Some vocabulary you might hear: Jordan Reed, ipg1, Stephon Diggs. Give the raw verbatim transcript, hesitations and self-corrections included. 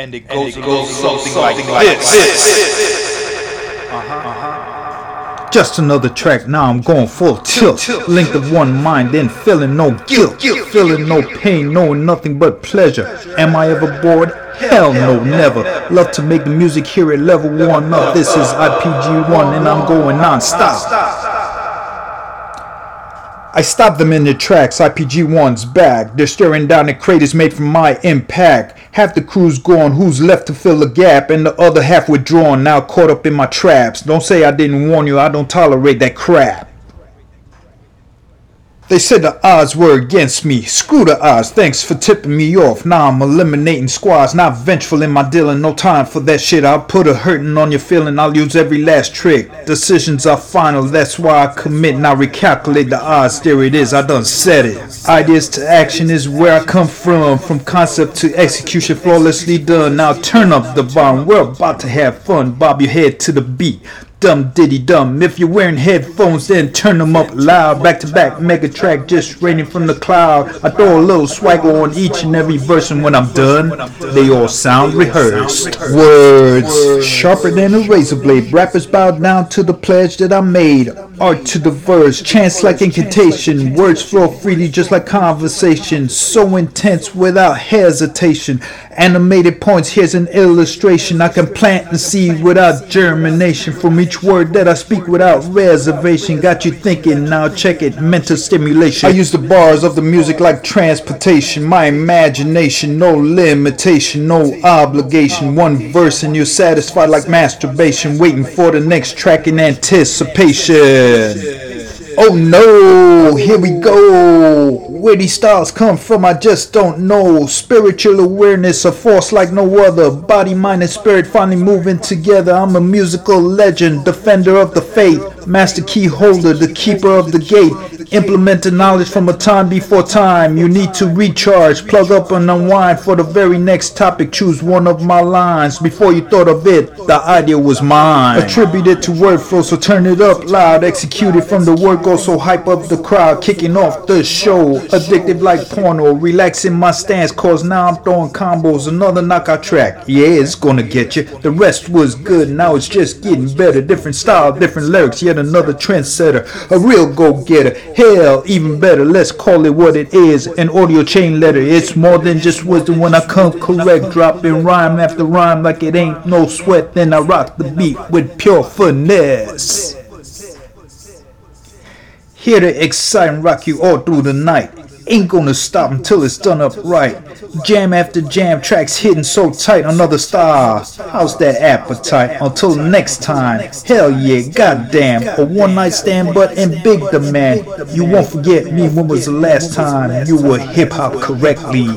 and it goes, and it goes something, something like this. this. Uh-huh, uh-huh. Just another track, now I'm going full tilt. Linked of one mind, then feeling no guilt. Feeling no pain, knowing nothing but pleasure. Am I ever bored? Hell no, never. Love to make the music here at level one up. This is I P G one and I'm going non-stop. I stop them in their tracks, I P G one's back. They're staring down at craters made from my impact. Half the crew's gone, who's left to fill the gap? And the other half withdrawn, now caught up in my traps. Don't say I didn't warn you, I don't tolerate that crap. They said the odds were against me. Screw the odds, thanks for tipping me off. Now I'm eliminating squads, not vengeful in my dealing. No time for that shit, I'll put a hurting on your feeling. I'll use every last trick. Decisions are final, that's why I commit. Now recalculate the odds, there it is, I done said it. Ideas to action is where I come from. From concept to execution, flawlessly done. Now turn up the volume, we're about to have fun. Bob your head to the beat. Dumb diddy dumb. If you're wearing headphones, then turn them up loud. Back to back, mega track just raining from the cloud. I throw a little swagger on each and every verse, and when I'm done, they all sound rehearsed. Words sharper than a razor blade. Rappers bow down to the pledge that I made. Art to the verse, chants like incantation. Words flow freely just like conversation. So intense without hesitation. Animated points, here's an illustration. I can plant and seed without germination. From each Each word that I speak without reservation, got you thinking, now check it, mental stimulation. I use the bars of the music like transportation. My imagination, no limitation, no obligation. One verse and you're satisfied like masturbation, waiting for the next track in anticipation. Oh no, here we go. Where these styles come from, I just don't know. Spiritual awareness, a force like no other. Body, mind, and spirit finally moving together. I'm a musical legend, defender of the faith, master key holder, the keeper of the gate. Implementing knowledge from a time before time. You need to recharge, plug up and unwind. For the very next topic, choose one of my lines. Before you thought of it, the idea was mine. Attributed to word flow, so turn it up loud. Executed from the word go. So hype up the crowd, kicking off the show. Addictive like porno, relaxing my stance, cause now I'm throwing combos. Another knockout track, yeah, it's gonna get you. The rest was good, now it's just getting better. Different style, different lyrics, yet another trendsetter. A real go-getter, hell, even better. Let's call it what it is, an audio chain letter. It's more than just wisdom when I come correct. Dropping rhyme after rhyme like it ain't no sweat. Then I rock the beat with pure finesse. Here to excite and rock you all through the night. Ain't gonna stop until it's done up right. Jam after jam, tracks hitting so tight. Another star, how's that appetite? Until next time, hell yeah, goddamn. A one night stand but in big demand. You won't forget me, when was the last time you were hip hop correctly?